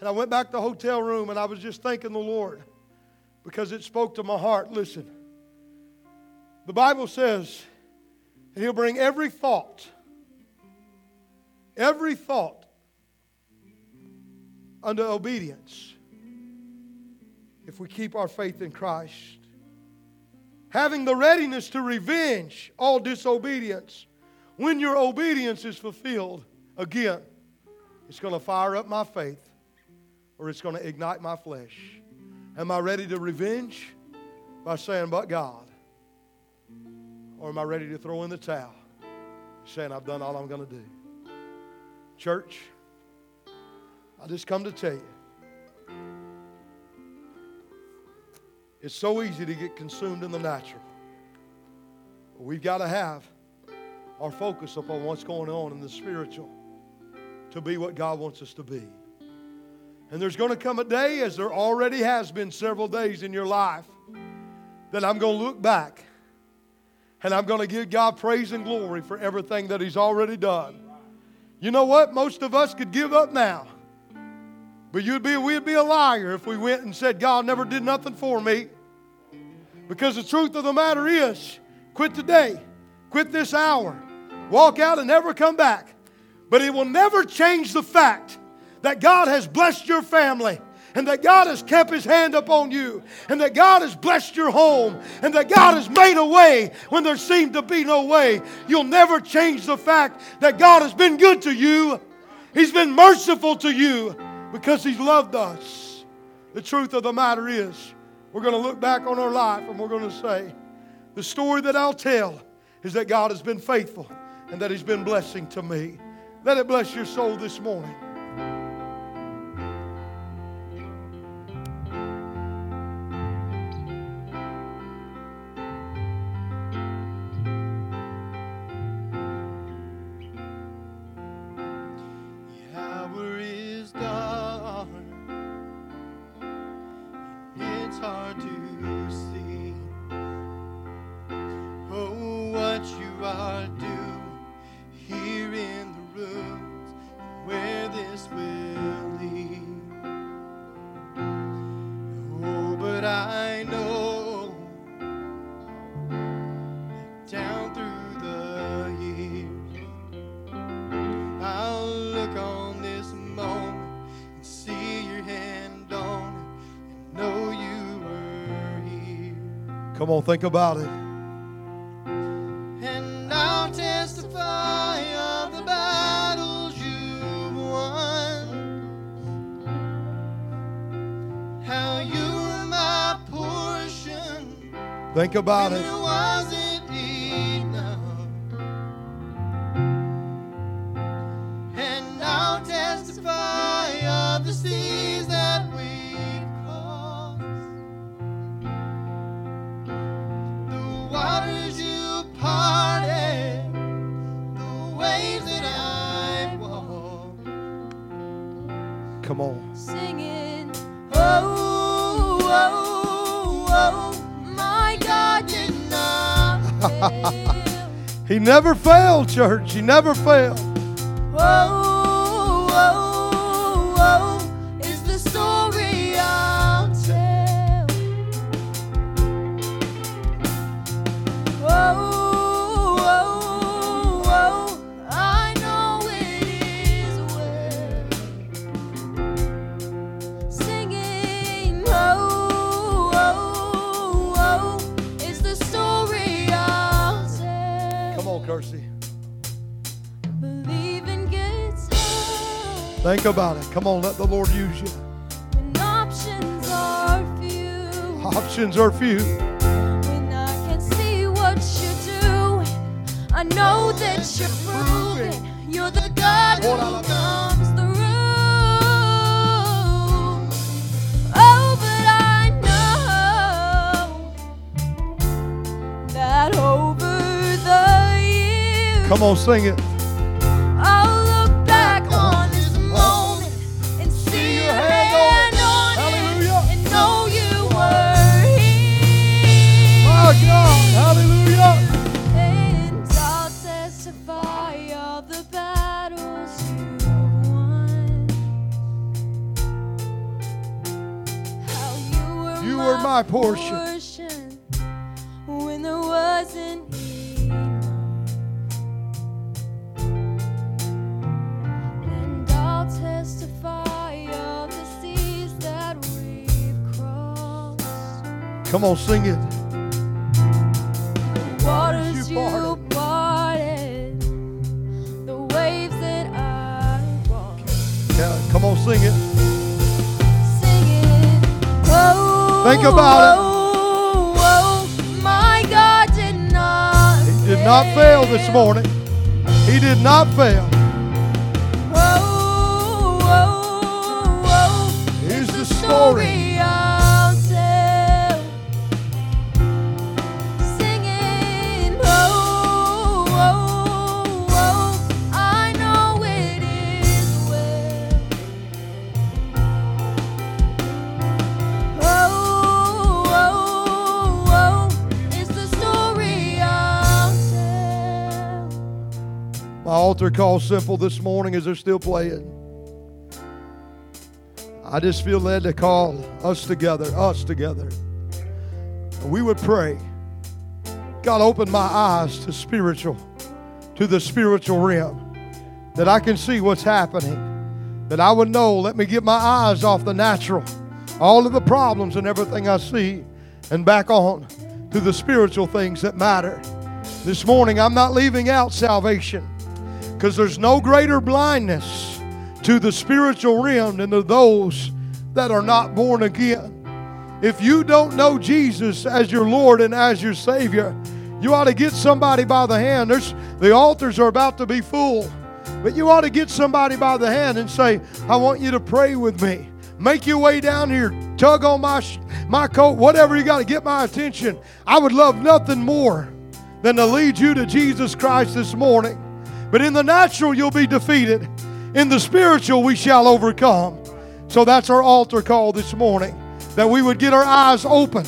And I went back to the hotel room and I was just thanking the Lord, because it spoke to my heart. Listen, the Bible says that He'll bring every thought, every thought unto obedience. if we keep our faith in Christ. Having the readiness to revenge all disobedience. When your obedience is fulfilled, again, it's going to fire up my faith or it's going to ignite my flesh. Am I ready to revenge by saying, but God? Or am I ready to throw in the towel saying, I've done all I'm going to do? Church, I just come to tell you, it's so easy to get consumed in the natural. But we've got to have our focus upon what's going on in the spiritual to be what God wants us to be. And there's going to come a day, as there already has been several days in your life, that I'm going to look back and I'm going to give God praise and glory for everything that He's already done. You know what? Most of us could give up now. But you'd be, we'd be a liar if we went and said, God never did nothing for me. Because the truth of the matter is, quit today, quit this hour, walk out and never come back. But it will never change the fact that God has blessed your family, and that God has kept His hand upon you, and that God has blessed your home, and that God has made a way when there seemed to be no way. You'll never change the fact that God has been good to you. He's been merciful to you. Because He's loved us. The truth of the matter is, we're going to look back on our life and we're going to say, the story that I'll tell is that God has been faithful and that He's been blessing to me. Let it bless your soul this morning. Come on, think about it. And I'll testify of the battles you've won. How you were my portion. Think about it. It wasn't enough. And I'll testify of the seas that we've crossed. Waters you parted, the waves that I walked. Come on. Singing, oh, oh, oh, my God did not fail. He never failed, church. He never failed. Oh, oh, oh, is the story I'll tell. Oh, oh, oh, I know it is well. Singing, oh, oh, oh, it's the story I'll tell. Come on, Kirstie. Believing gets hard. Think about it. Come on, let the Lord use you. When options are few. Options are few. When I can see what you do, I know that you're proving you're the God who comes through. Oh, but I know that over the years, Come on, sing it. I'll look back on this moment and see your hand on it and know you were here. My God, hallelujah. And I'll testify of the battles you have won. How you were, You were my portion. portion when there wasn't enough. And I'll testify of the seas that we've crossed. Come on, sing it. The waters you parted, parted, the waves that I walked. Yeah, come on, sing it. Sing it. Whoa, think about whoa, it. Whoa, my God did not. He did fail. not fail this morning. He did not fail. Whoa, whoa, whoa. Here's the story. story. Altar call simple this morning as they're still playing. I just feel led to call us together, us together. We would pray. God, open my eyes to spiritual, to the spiritual realm, that I can see what's happening, that I would know, let me get my eyes off the natural, all of the problems and everything I see, and back on to the spiritual things that matter. This morning, I'm not leaving out salvation. Because there's no greater blindness to the spiritual realm than to those that are not born again. If you don't know Jesus as your Lord and as your Savior, you ought to get somebody by the hand. There's, the altars are about to be full. But you ought to get somebody by the hand and say, I want you to pray with me. Make your way down here. Tug on my, my coat. Whatever you got to get my attention. I would love nothing more than to lead you to Jesus Christ this morning. But in the natural, you'll be defeated. In the spiritual, we shall overcome. So that's our altar call this morning, that we would get our eyes open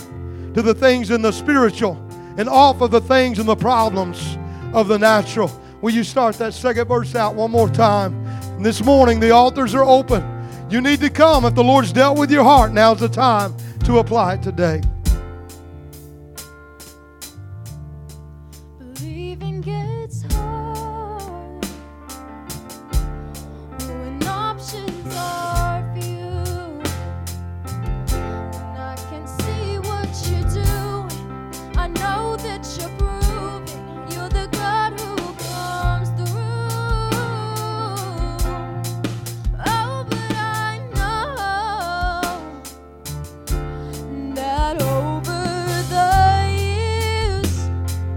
to the things in the spiritual and off of the things and the problems of the natural. Will you start that second verse out one more time? And this morning, the altars are open. You need to come. If the Lord's dealt with your heart, now's the time to apply it today.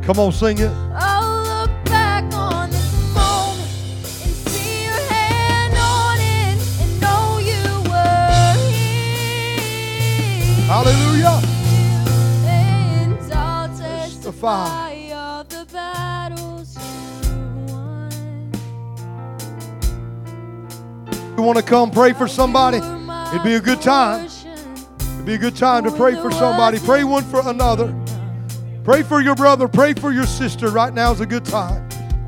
Come on, sing it. I'll look back on this moment and see your hand on it and know you were here. Hallelujah. And I'll testify of the battles you won. You want to come pray for somebody? It'd be a good time. It'd be a good time to pray for somebody. Pray one for another. Pray for your brother. Pray for your sister. Right now is a good time.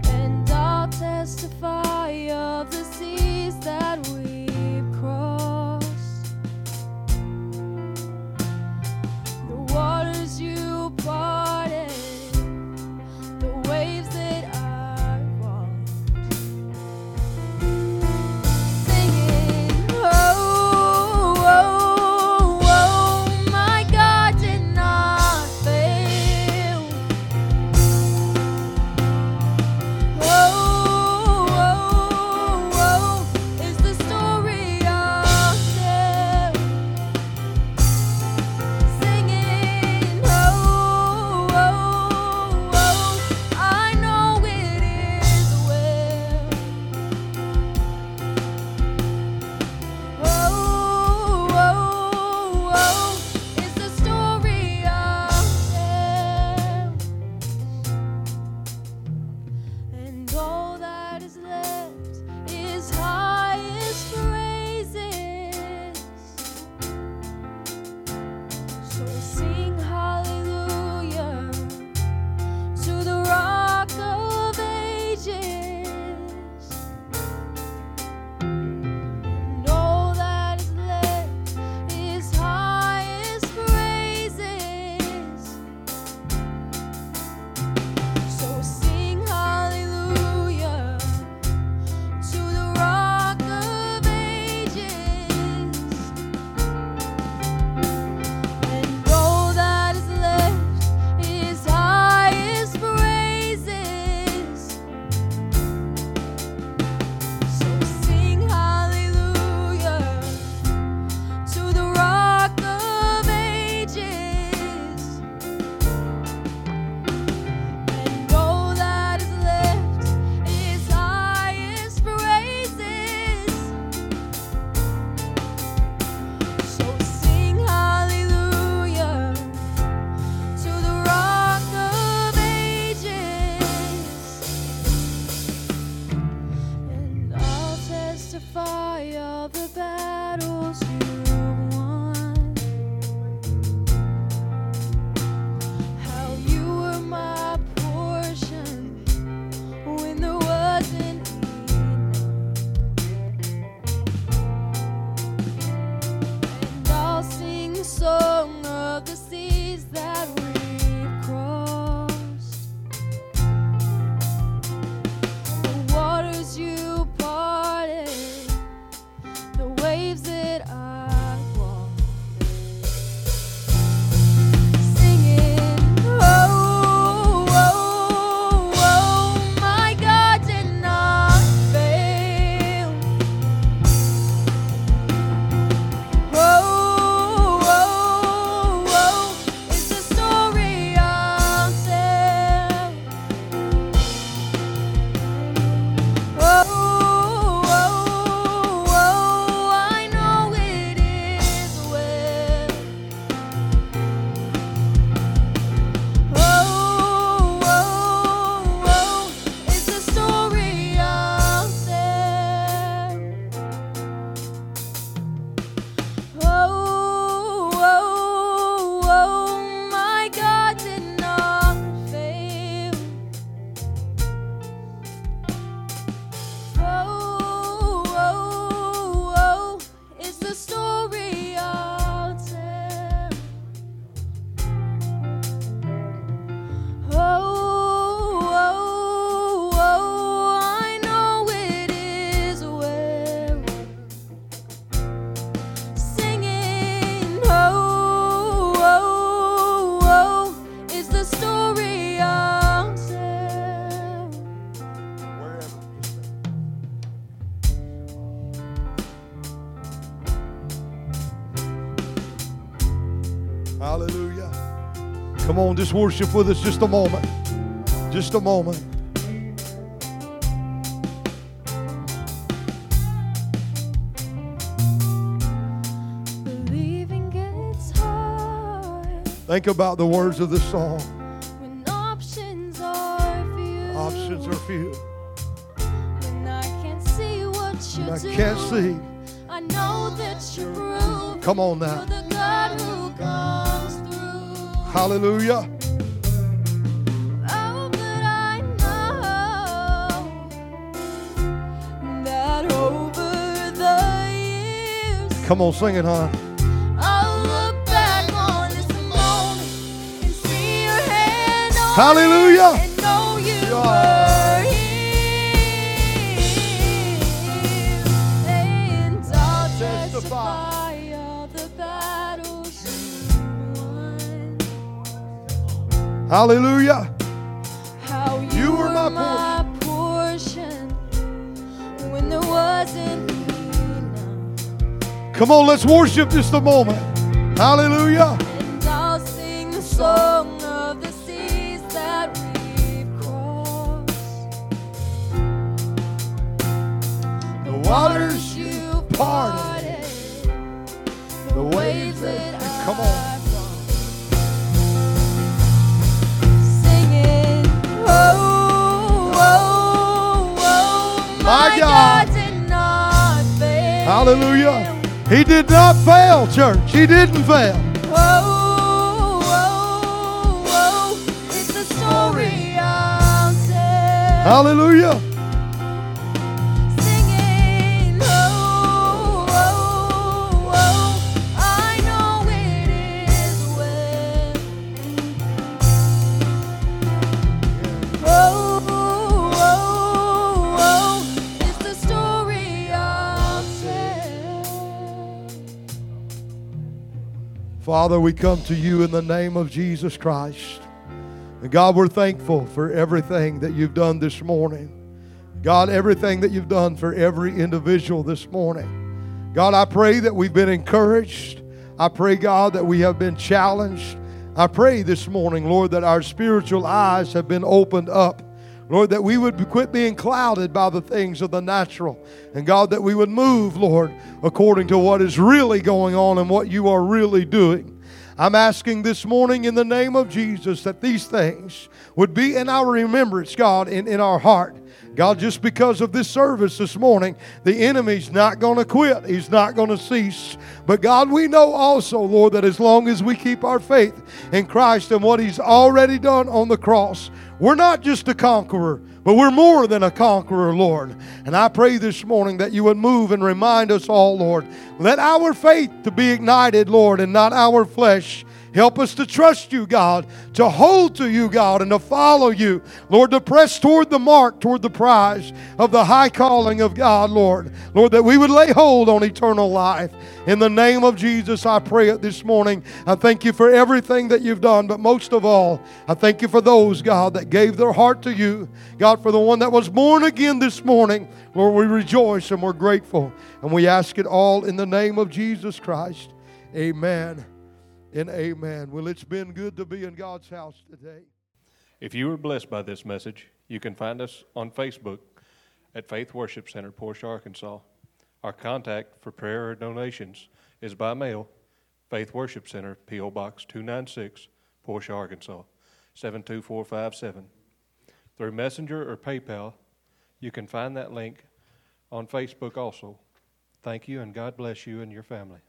And I'll testify of the seas that we've crossed. The waters you parted. The waves that I walked. Singing, oh, oh, oh, my God did not fail. justify all the battles you won. How you were my portion when there wasn't enough. And I'll sing the song of the seas that we've crossed. The waters you just worship with us just a moment. Just a moment. Believing gets hard. Think about the words of the song. When options are few. Options are few. When I can't see what you do. I can't see. I know that you prove. Come on now. You're the God who comes through. Hallelujah. Come on, sing it, huh? I'll look back on this moment and see your hand on Hallelujah. And know you yeah. were here. And I'll testify all the battles you won. Hallelujah. How you, you were, were my, my portion. portion when there wasn't. Come on, let's worship just a moment. Hallelujah. And I'll sing the song of the seas that we've crossed. The waters you parted, the waves that I come on. Singing, oh, oh, oh, my God did not fail. Hallelujah. He did not fail, church. He didn't fail. Oh, oh, oh, it's the story I'll tell. Hallelujah. Singing, oh, oh, oh, I know it is well. Oh, oh, oh, it's the story I'll tell. Father, we come to you in the name of Jesus Christ. And God, we're thankful for everything that you've done this morning. God, everything that you've done for every individual this morning. God, I pray that we've been encouraged. I pray, God, that we have been challenged. I pray this morning, Lord, that our spiritual eyes have been opened up. Lord, that we would quit being clouded by the things of the natural. And God, that we would move, Lord, according to what is really going on and what you are really doing. I'm asking this morning in the name of Jesus that these things would be in our remembrance, God, and in our heart. God, just because of this service this morning, the enemy's not going to quit. He's not going to cease. But God, we know also, Lord, that as long as we keep our faith in Christ and what He's already done on the cross, we're not just a conqueror, but we're more than a conqueror, Lord. And I pray this morning that You would move and remind us all, Lord. Let our faith to be ignited, Lord, and not our flesh. Help us to trust You, God, to hold to You, God, and to follow You, Lord, to press toward the mark, toward the prize of the high calling of God, Lord. Lord, that we would lay hold on eternal life. In the name of Jesus, I pray it this morning. I thank You for everything that You've done, but most of all, I thank You for those, God, that gave their heart to You. God, for the one that was born again this morning, Lord, we rejoice and we're grateful, and we ask it all in the name of Jesus Christ. Amen. And amen. Well, it's been good to be in God's house today. If you were blessed by this message, you can find us on Facebook at Faith Worship Center, Portia, Arkansas. Our contact for prayer or donations is by mail, Faith Worship Center, P O Box two ninety-six, Portia, Arkansas, seven two four five seven. Through Messenger or PayPal, you can find that link on Facebook also. Thank you, and God bless you and your family.